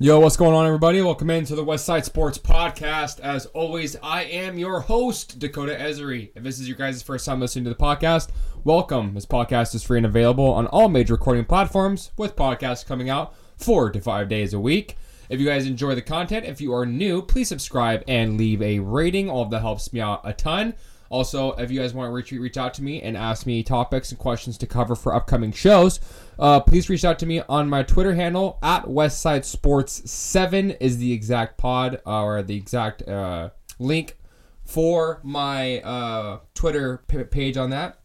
Yo, what's going on, everybody? Welcome into the West Side Sports Podcast. As always, I am your host, Dakota Ezery. If this is your guys' first time listening to the podcast, welcome. This podcast is free and available on all major recording platforms, with podcasts coming out 4 to 5 days a week. If you guys enjoy the content, if you are new, please subscribe and leave a rating. All of that helps me out a ton. Also, if you guys want to reach out to me and ask me topics and questions to cover for upcoming shows, please reach out to me on my Twitter handle, at WestsideSports7 is the exact pod, or the exact link for my Twitter page on that.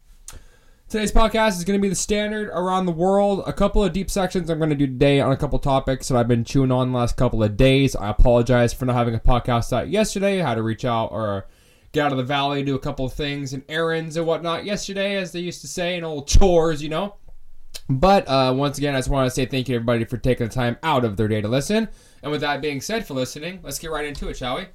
Today's podcast is going to be the standard around the world. A couple of deep sections I'm going to do today on a couple topics that I've been chewing on the last couple of days. I apologize for not having a podcast out yesterday. I had to reach out or get out of the valley, do a couple of things and errands and whatnot yesterday, as they used to say, and old chores, you know. But once again, I just want to say thank you to everybody for taking the time out of their day to listen. And with that being said, for listening, let's get right into it, shall we?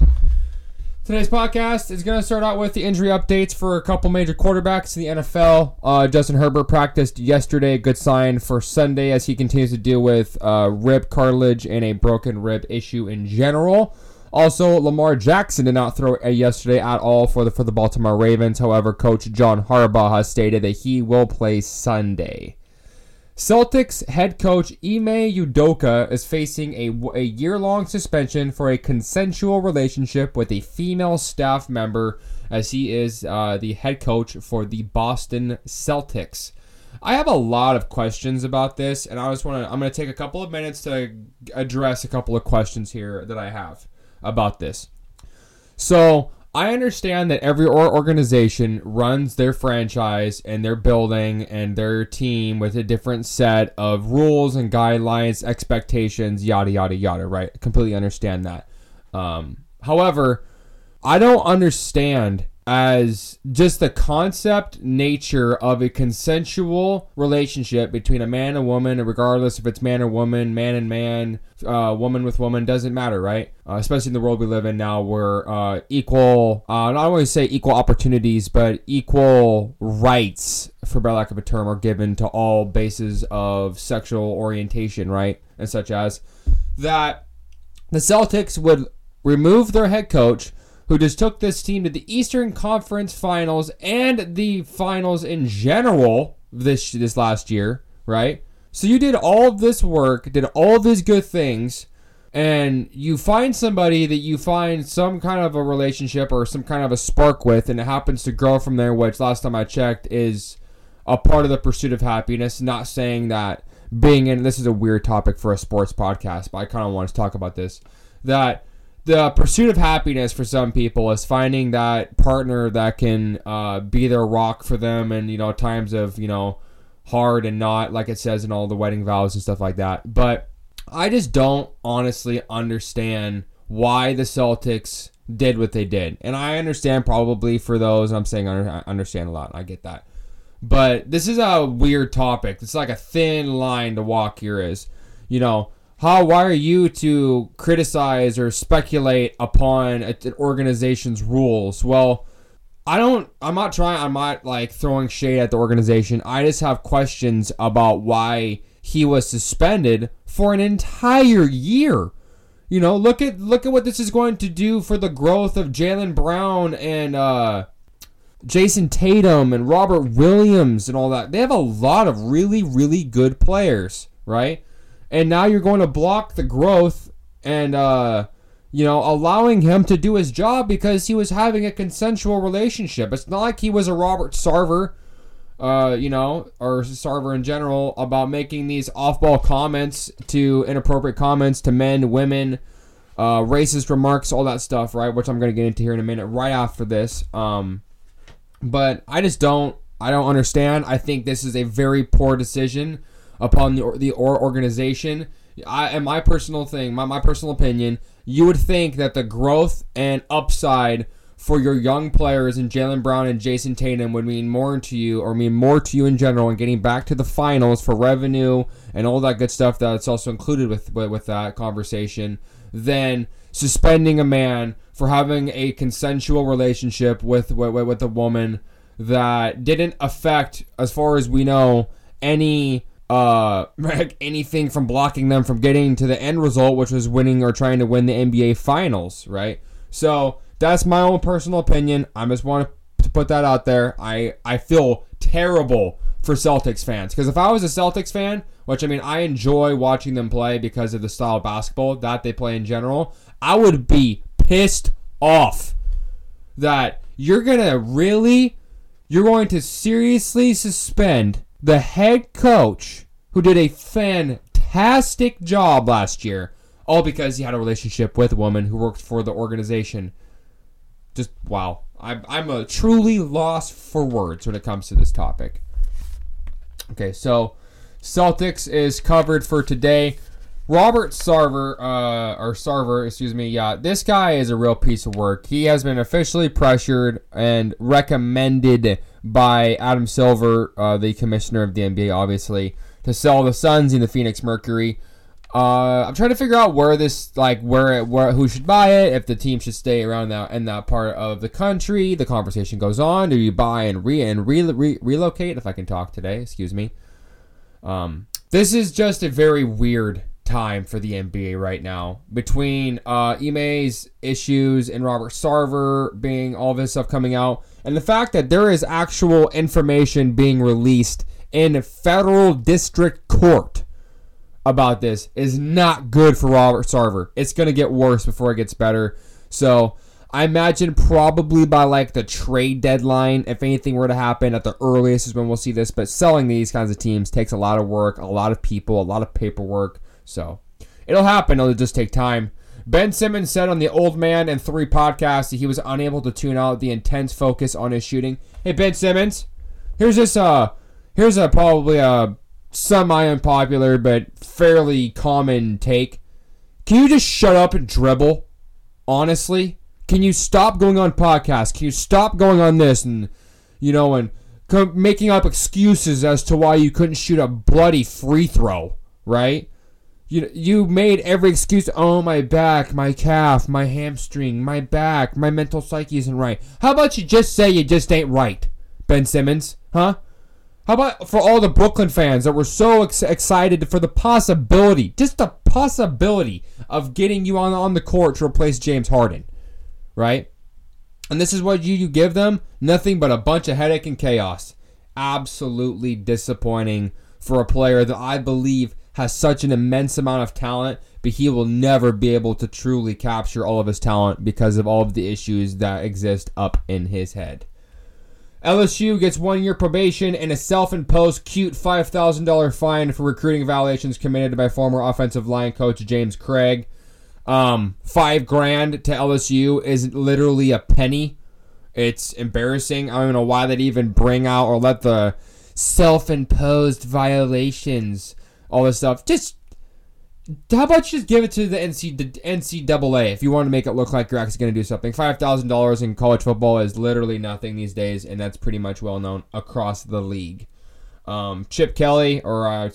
Today's podcast is going to start out with the injury updates for a couple major quarterbacks in the NFL. Justin Herbert practiced yesterday, good sign for Sunday, as he continues to deal with rib cartilage and a broken rib issue in general. Also, Lamar Jackson did not throw yesterday at all for the Baltimore Ravens. However, Coach John Harbaugh has stated that he will play Sunday. Celtics head coach Ime Udoka is facing a year-long suspension for a consensual relationship with a female staff member, as he is the head coach for the Boston Celtics. I have a lot of questions about this, and I'm going to take a couple of minutes to address a couple of questions here that I have about this. So I understand that every organization runs their franchise and their building and their team with a different set of rules and guidelines, expectations, yada yada yada, right? I completely understand that. However, I don't understand as just the concept nature of a consensual relationship between a man and woman, regardless if it's man or woman, man and man, woman with woman, doesn't matter, right? Especially in the world we live in now, where equal, not always say equal opportunities, but equal rights, for lack of a term, are given to all bases of sexual orientation, right? And such as that the Celtics would remove their head coach, who just took this team to the Eastern Conference Finals and the finals in general this last year, right? So you did all of this work, did all these good things, and you find somebody that you find some kind of a relationship or some kind of a spark with, and it happens to grow from there, which last time I checked is a part of the pursuit of happiness. Not saying that being in, this is a weird topic for a sports podcast, but I kind of want to talk about this, that the pursuit of happiness for some people is finding that partner that can be their rock for them, and, you know, times of, you know, hard and not, like it says in all the wedding vows and stuff like that. But I just don't honestly understand why the Celtics did what they did. And I understand probably for those, I'm saying I understand a lot. I get that. But this is a weird topic. It's like a thin line to walk here is, you know, why are you to criticize or speculate upon an organization's rules? Well, I'm not like throwing shade at the organization. I just have questions about why he was suspended for an entire year. You know, look at what this is going to do for the growth of Jaylen Brown and Jason Tatum and Robert Williams and all that. They have a lot of really, really good players, right? And now you're going to block the growth and, you know, allowing him to do his job because he was having a consensual relationship. It's not like he was a Robert Sarver, you know, or Sarver in general, about making these off-ball comments, to inappropriate comments to men, women, racist remarks, all that stuff, right? Which I'm going to get into here in a minute right after this. But I just don't understand. I think this is a very poor decision upon the organization. And my personal thing, my personal opinion, you would think that the growth and upside for your young players and Jaylen Brown and Jason Tatum would mean more to you in general, and getting back to the finals for revenue and all that good stuff that's also included with that conversation, than suspending a man for having a consensual relationship with a woman that didn't affect, as far as we know, any anything from blocking them from getting to the end result, which was winning or trying to win the NBA Finals, right? So that's my own personal opinion. I just want to put that out there. I feel terrible for Celtics fans, because if I was a Celtics fan, which I mean I enjoy watching them play because of the style of basketball that they play in general, I would be pissed off that you're going to seriously suspend the head coach who did a fantastic job last year, all because he had a relationship with a woman who worked for the organization. Just, wow. I'm a truly lost for words when it comes to this topic. Okay, so Celtics is covered for today. Robert Sarver, this guy is a real piece of work. He has been officially pressured and recommended by Adam Silver, the commissioner of the NBA, obviously, to sell the Suns and the Phoenix Mercury. I'm trying to figure out who should buy it, if the team should stay around that in that part of the country. The conversation goes on. Do you buy and relocate? If I can talk today, excuse me. This is just a very weird time for the NBA right now, between Ime's issues and Robert Sarver being all this stuff coming out, and the fact that there is actual information being released in federal district court about this is not good for Robert Sarver. It's going to get worse before it gets better. So I imagine probably by the trade deadline, if anything were to happen, at the earliest is when we'll see this. But selling these kinds of teams takes a lot of work, a lot of people, a lot of paperwork. So it'll happen. It'll just take time. Ben Simmons said on the Old Man and Three podcast that he was unable to tune out the intense focus on his shooting. Hey, Ben Simmons, here's a probably a semi-unpopular but fairly common take. Can you just shut up and dribble? Honestly, can you stop going on podcasts? Can you stop going on this and making up excuses as to why you couldn't shoot a bloody free throw, right? You made every excuse. Oh, my back, my calf, my hamstring, my back, my mental psyche isn't right. How about you just say you just ain't right, Ben Simmons? Huh? How about for all the Brooklyn fans that were so excited for the possibility, just the possibility of getting you on the court to replace James Harden, right? And this is what you give them? Nothing but a bunch of headache and chaos. Absolutely disappointing for a player that I believe has such an immense amount of talent, but he will never be able to truly capture all of his talent because of all of the issues that exist up in his head. LSU gets 1 year probation and a self-imposed cute $5,000 fine for recruiting violations committed by former offensive line coach James Craig. $5,000 to LSU is literally a penny. It's embarrassing. I don't know why they'd even bring out or let the self-imposed violations, all this stuff. How about you just give it to the NCAA if you want to make it look like you're actually going to do something. $5,000 in college football is literally nothing these days, and that's pretty much well known across the league. Chip Kelly, I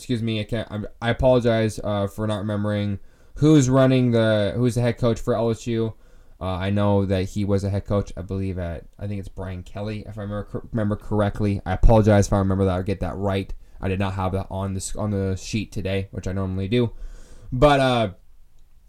apologize for not remembering who's the head coach for LSU. I know that he was a head coach, I think it's Brian Kelly, if I remember correctly. I apologize if I remember that or get that right. I did not have that on the sheet today, which I normally do. But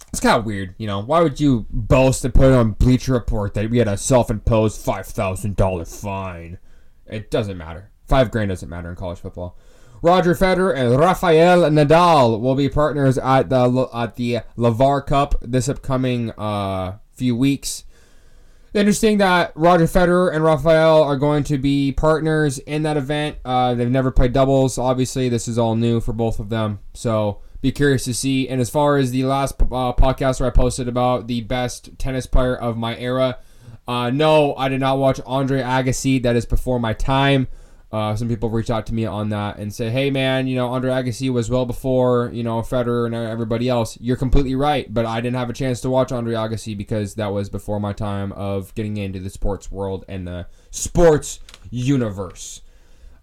it's kind of weird, Why would you boast and put it on Bleacher Report that we had a self-imposed $5,000 fine? It doesn't matter. $5,000 doesn't matter in college football. Roger Federer and Rafael Nadal will be partners at the Laver Cup this upcoming few weeks. Interesting that Roger Federer and Rafael are going to be partners in that event. They've never played doubles. Obviously, this is all new for both of them. So be curious to see. And as far as the last podcast where I posted about the best tennis player of my era, no, I did not watch Andre Agassi. That is before my time. Some people reached out to me on that and said, hey, man, Andre Agassi was well before, Federer and everybody else. You're completely right, but I didn't have a chance to watch Andre Agassi because that was before my time of getting into the sports world and the sports universe.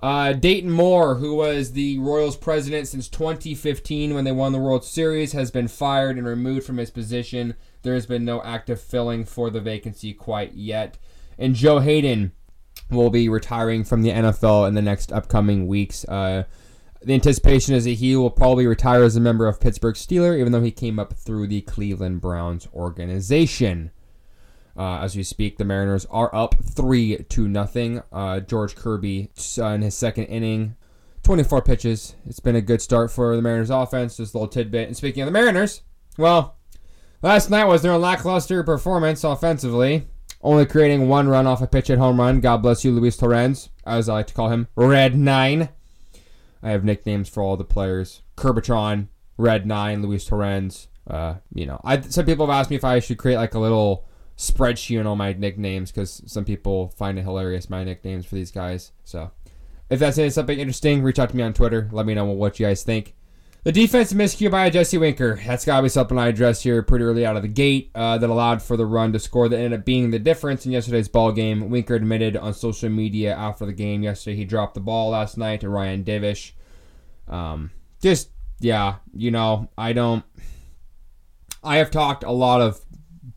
Dayton Moore, who was the Royals president since 2015 when they won the World Series, has been fired and removed from his position. There has been no active filling for the vacancy quite yet. And Joe Hayden will be retiring from the NFL in the next upcoming weeks. The anticipation is that he will probably retire as a member of Pittsburgh Steelers, even though he came up through the Cleveland Browns organization. As we speak, the Mariners are up 3-0. George Kirby in his second inning, 24 pitches. It's been a good start for the Mariners offense. Just a little tidbit. And speaking of the Mariners, well, last night was their lackluster performance offensively, only creating one run off a pitch at home run. God bless you, Luis Torrens, as I like to call him, Red 9. I have nicknames for all the players. Kerbatron, Red 9, Luis Torrens. Some people have asked me if I should create like a little spreadsheet on all my nicknames, because some people find it hilarious, my nicknames for these guys. So if that's something interesting, reach out to me on Twitter. Let me know what you guys think. The defensive miscue by Jesse Winker. That's got to be something I addressed here pretty early out of the gate that allowed for the run to score that ended up being the difference in yesterday's ball game. Winker admitted on social media after the game yesterday he dropped the ball last night to Ryan Davis. I have talked a lot of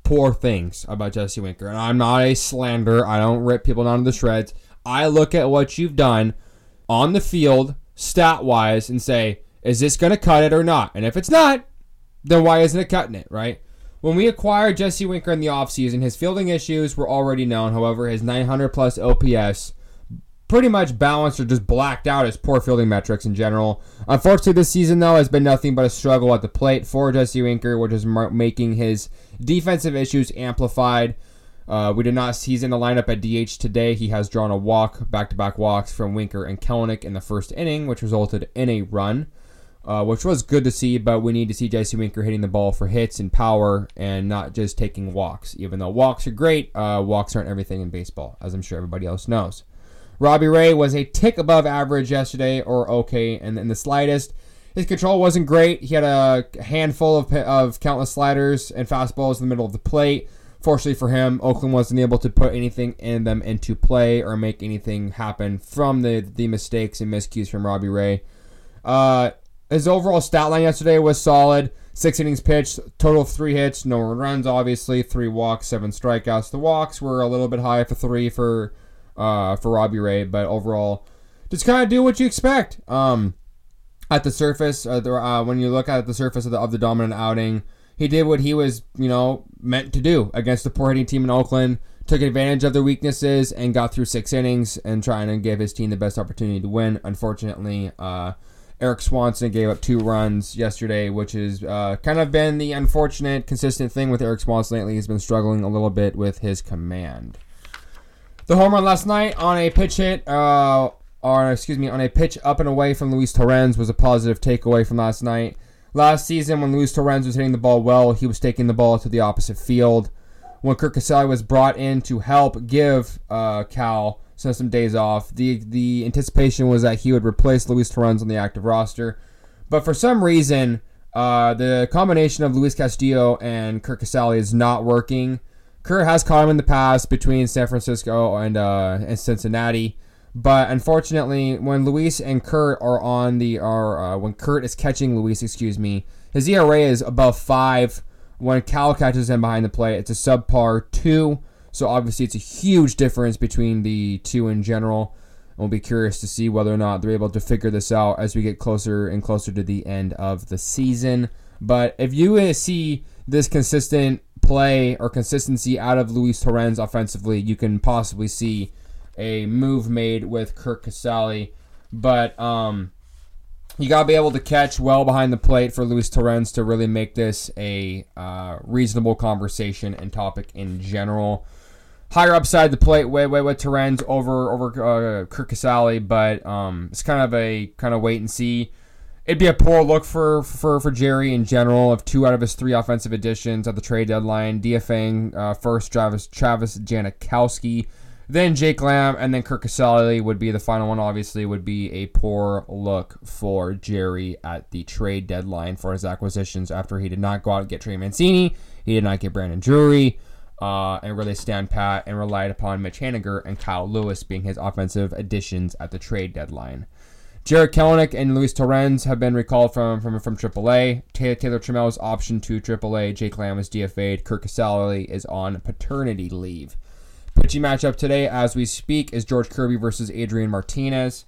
poor things about Jesse Winker, and I'm not a slanderer. I don't rip people down to the shreds. I look at what you've done on the field, stat-wise, and say, is this going to cut it or not? And if it's not, then why isn't it cutting it, right? When we acquired Jesse Winker in the offseason, his fielding issues were already known. However, his 900-plus OPS pretty much balanced or just blacked out his poor fielding metrics in general. Unfortunately, this season, though, has been nothing but a struggle at the plate for Jesse Winker, which is making his defensive issues amplified. He's in the lineup at DH today. He has drawn a walk, back-to-back walks from Winker and Kelenic in the first inning, which resulted in a run. Which was good to see, but we need to see Jesse Winker hitting the ball for hits and power and not just taking walks. Even though walks are great, walks aren't everything in baseball, as I'm sure everybody else knows. Robbie Ray was a tick above average yesterday, or okay, and in the slightest. His control wasn't great. He had a handful of countless sliders and fastballs in the middle of the plate. Fortunately for him, Oakland wasn't able to put anything in them into play or make anything happen from the mistakes and miscues from Robbie Ray. His overall stat line yesterday was solid. 6 innings pitched, total of 3 hits, no runs, obviously. 3 walks, 7 strikeouts. The walks were a little bit high for 3 for Robbie Ray, but overall, just kind of do what you expect. At the surface, when you look at the surface of the dominant outing, he did what he was, meant to do against the poor hitting team in Oakland. Took advantage of their weaknesses and got through 6 innings and trying to give his team the best opportunity to win. Unfortunately, Eric Swanson gave up 2 runs yesterday, which is kind of been the unfortunate, consistent thing with Eric Swanson lately. He's been struggling a little bit with his command. The home run last night on a pitch up and away from Luis Torrens was a positive takeaway from last night. Last season, when Luis Torrens was hitting the ball well, he was taking the ball to the opposite field. When Kurt Casali was brought in to help give Cal some days off, the anticipation was that he would replace Luis Torrens on the active roster. But for some reason, the combination of Luis Castillo and Kurt Casali is not working. Kurt has caught him in the past between San Francisco and Cincinnati. But unfortunately, when Luis and Kurt are when Kurt is catching Luis, his ERA is above 5. When Cal catches him behind the plate, it's a subpar 2. So obviously it's a huge difference between the two in general. And we'll be curious to see whether or not they're able to figure this out as we get closer and closer to the end of the season. But if you see this consistent play or consistency out of Luis Torrens offensively, you can possibly see a move made with Kurt Casali. But you got to be able to catch well behind the plate for Luis Torrens to really make this a reasonable conversation and topic in general. Higher upside the plate, way with Torrens over Kurt Casali, but it's kind of wait and see. It'd be a poor look for Jerry in general if 2 out of his 3 offensive additions at the trade deadline, DFAing first Travis Janikowski, then Jake Lamb, and then Kurt Casali would be the final one. Obviously, would be a poor look for Jerry at the trade deadline for his acquisitions after he did not go out and get Trey Mancini. He did not get Brandon Drury and really stand pat and relied upon Mitch Haniger and Kyle Lewis being his offensive additions at the trade deadline. Jarred Kelenic and Luis Torrens have been recalled from AAA. Taylor Trammell is optioned to AAA. Jake Lamb is DFA'd. Kurt Casali is on paternity leave. Pitching matchup today, as we speak, is George Kirby versus Adrian Martinez.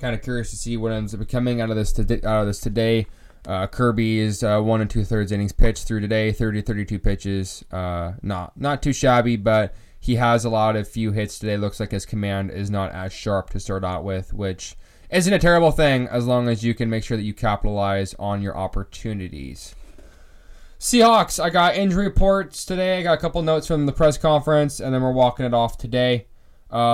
Kind of curious to see what ends up coming out of this today. Kirby is 1 2/3 innings pitched through today, 32 pitches. Not too shabby, but he has allowed a few hits today. Looks like his command is not as sharp to start out with, which isn't a terrible thing as long as you can make sure that you capitalize on your opportunities. Seahawks, I got injury reports today. I got a couple notes from the press conference, and then we're walking it off today.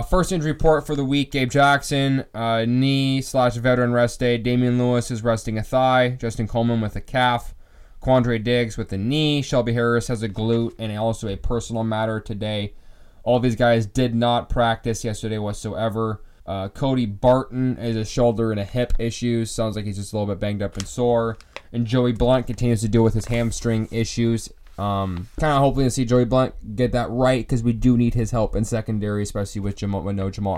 First injury report for the week, Gabe Jackson, knee/veteran rest day. Damian Lewis is resting a thigh. Justin Coleman with a calf. Quandre Diggs with a knee. Shelby Harris has a glute and also a personal matter today. All these guys did not practice yesterday whatsoever. Cody Barton is a shoulder and a hip issue. Sounds like he's just a little bit banged up and sore. And Joey Blount continues to deal with his hamstring issues. Kind of hoping to see Joey Blount get that right, because we do need his help in secondary, especially with Jamal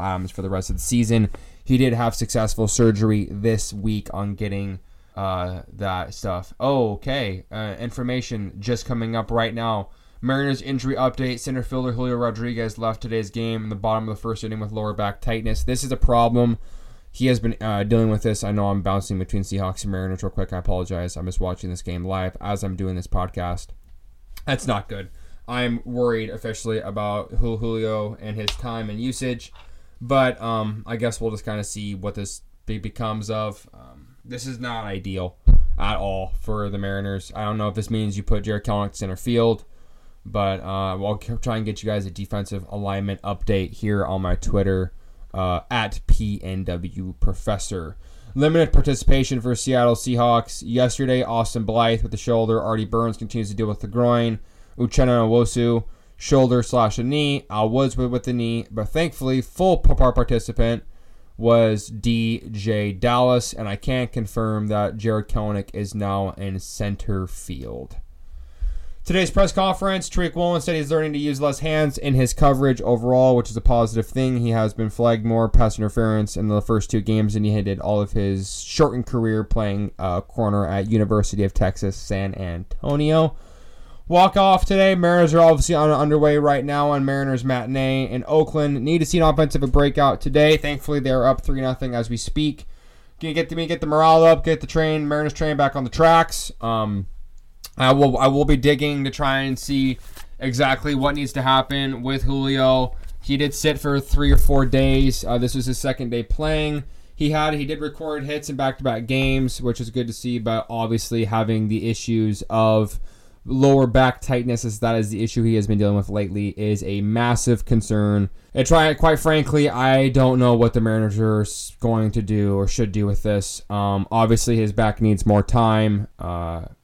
Adams for the rest of the season. He did have successful surgery this week on getting that stuff. Information just coming up right now. Mariners injury update. Center fielder Julio Rodriguez left today's game in the bottom of the first inning with lower back tightness. This is a problem. He has been dealing with this. I know I'm bouncing between Seahawks and Mariners real quick. I apologize. I'm just watching this game live as I'm doing this podcast. That's not good. I'm worried officially about Julio and his time and usage, but I guess we'll just kind of see what this becomes of. This is not ideal at all for the Mariners. I don't know if this means you put Jarred Kelenic to center field, but I'll try and get you guys a defensive alignment update here on my Twitter, at PNW Professor. Limited participation for Seattle Seahawks. Yesterday, Austin Blythe with the shoulder. Artie Burns continues to deal with the groin. Uchenna Nwosu, shoulder/knee. Al Woods with the knee. But thankfully, full participant was DJ Dallas. And I can confirm that Jarred Kelenic is now in center field. Today's press conference, Tariq Woolen said he's learning to use less hands in his coverage overall, which is a positive thing. He has been flagged more pass interference in the first two games than he did all of his shortened career playing corner at University of Texas, San Antonio. Walk-off today. Mariners are obviously underway right now on Mariners Matinee in Oakland. Need to see an offensive breakout today. Thankfully, they're up 3-0 as we speak. Get the morale up, get the Mariners train back on the tracks. I will be digging to try and see exactly what needs to happen with Julio. He did sit for 3 or 4 days. This was his second day playing. He did record hits in back-to-back games, which is good to see, but obviously having the issues of lower back tightness, as that is the issue he has been dealing with lately, is a massive concern. And quite frankly, I don't know what the Mariners are going to do or should do with this. Obviously, his back needs more time.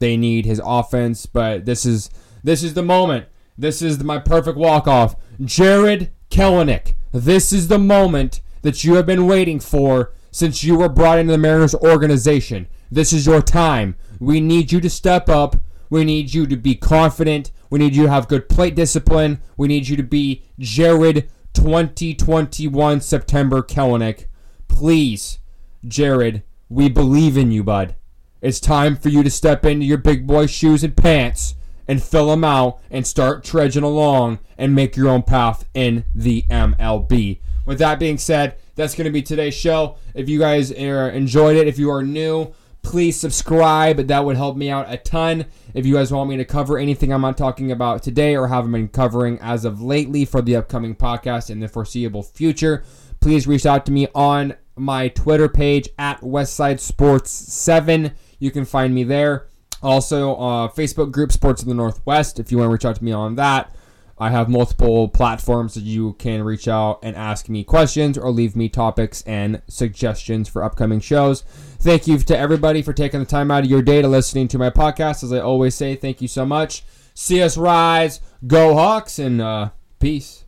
They need his offense, but this is the moment. This is my perfect walk-off. Jarred Kelenic, this is the moment that you have been waiting for since you were brought into the Mariners organization. This is your time. We need you to step up. We need you to be confident. We need you to have good plate discipline. We need you to be Jarred 2021 September Kelenic. Please, Jarred, we believe in you, bud. It's time for you to step into your big boy shoes and pants and fill them out and start trudging along and make your own path in the MLB. With that being said, that's going to be today's show. If you guys enjoyed it, if you are new, please subscribe. That would help me out a ton. If you guys want me to cover anything I'm not talking about today or haven't been covering as of lately for the upcoming podcast in the foreseeable future, please reach out to me on my Twitter page at West Side Sports 7. You can find me there. Also, Facebook group Sports of the Northwest. If you want to reach out to me on that, I have multiple platforms that you can reach out and ask me questions or leave me topics and suggestions for upcoming shows. Thank you to everybody for taking the time out of your day to listening to my podcast. As I always say, thank you so much. See us rise. Go Hawks, and peace.